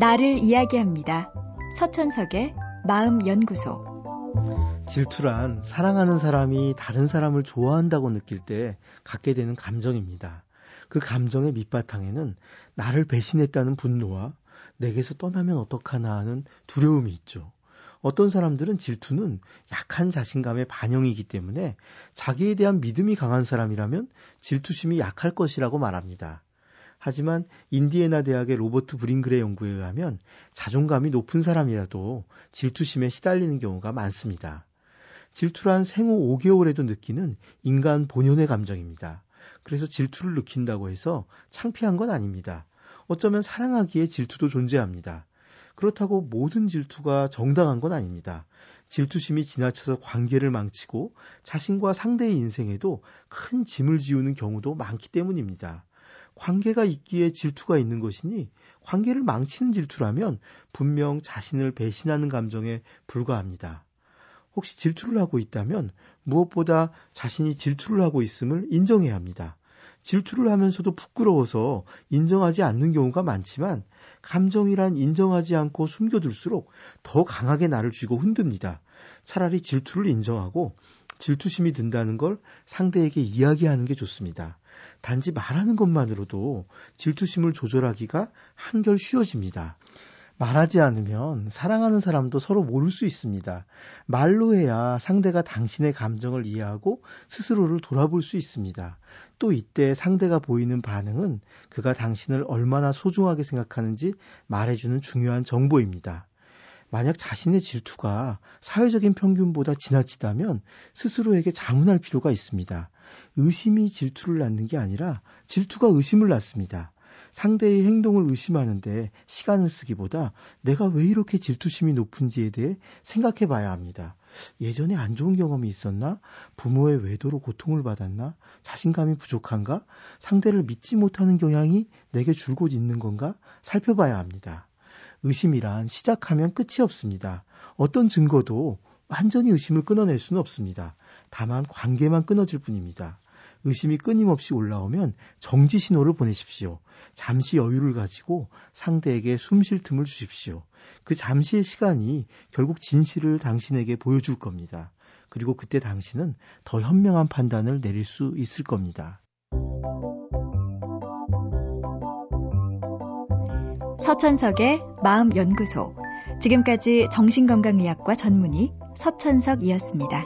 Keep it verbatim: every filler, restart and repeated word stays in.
나를 이야기합니다. 서천석의 마음연구소. 질투란 사랑하는 사람이 다른 사람을 좋아한다고 느낄 때 갖게 되는 감정입니다. 그 감정의 밑바탕에는 나를 배신했다는 분노와 내게서 떠나면 어떡하나 하는 두려움이 있죠. 어떤 사람들은 질투는 약한 자신감의 반영이기 때문에 자기에 대한 믿음이 강한 사람이라면 질투심이 약할 것이라고 말합니다. 하지만 인디애나 대학의 로버트 브링글의 연구에 의하면 자존감이 높은 사람이라도 질투심에 시달리는 경우가 많습니다. 질투란 생후 오 개월에도 느끼는 인간 본연의 감정입니다. 그래서 질투를 느낀다고 해서 창피한 건 아닙니다. 어쩌면 사랑하기에 질투도 존재합니다. 그렇다고 모든 질투가 정당한 건 아닙니다. 질투심이 지나쳐서 관계를 망치고 자신과 상대의 인생에도 큰 짐을 지우는 경우도 많기 때문입니다. 관계가 있기에 질투가 있는 것이니 관계를 망치는 질투라면 분명 자신을 배신하는 감정에 불과합니다. 혹시 질투를 하고 있다면 무엇보다 자신이 질투를 하고 있음을 인정해야 합니다. 질투를 하면서도 부끄러워서 인정하지 않는 경우가 많지만 감정이란 인정하지 않고 숨겨둘수록 더 강하게 나를 쥐고 흔듭니다. 차라리 질투를 인정하고 질투심이 든다는 걸 상대에게 이야기하는 게 좋습니다. 단지 말하는 것만으로도 질투심을 조절하기가 한결 쉬워집니다. 말하지 않으면 사랑하는 사람도 서로 모를 수 있습니다. 말로 해야 상대가 당신의 감정을 이해하고 스스로를 돌아볼 수 있습니다. 또 이때 상대가 보이는 반응은 그가 당신을 얼마나 소중하게 생각하는지 말해주는 중요한 정보입니다. 만약 자신의 질투가 사회적인 평균보다 지나치다면 스스로에게 자문할 필요가 있습니다. 의심이 질투를 낳는 게 아니라 질투가 의심을 낳습니다. 상대의 행동을 의심하는데 시간을 쓰기보다 내가 왜 이렇게 질투심이 높은지에 대해 생각해 봐야 합니다. 예전에 안 좋은 경험이 있었나? 부모의 외도로 고통을 받았나? 자신감이 부족한가? 상대를 믿지 못하는 경향이 내게 줄곧 있는 건가? 살펴봐야 합니다. 의심이란 시작하면 끝이 없습니다. 어떤 증거도 완전히 의심을 끊어낼 수는 없습니다. 다만 관계만 끊어질 뿐입니다. 의심이 끊임없이 올라오면 정지 신호를 보내십시오. 잠시 여유를 가지고 상대에게 숨 쉴 틈을 주십시오. 그 잠시의 시간이 결국 진실을 당신에게 보여줄 겁니다. 그리고 그때 당신은 더 현명한 판단을 내릴 수 있을 겁니다. 서천석의 마음연구소. 지금까지 정신건강의학과 전문의 서천석이었습니다.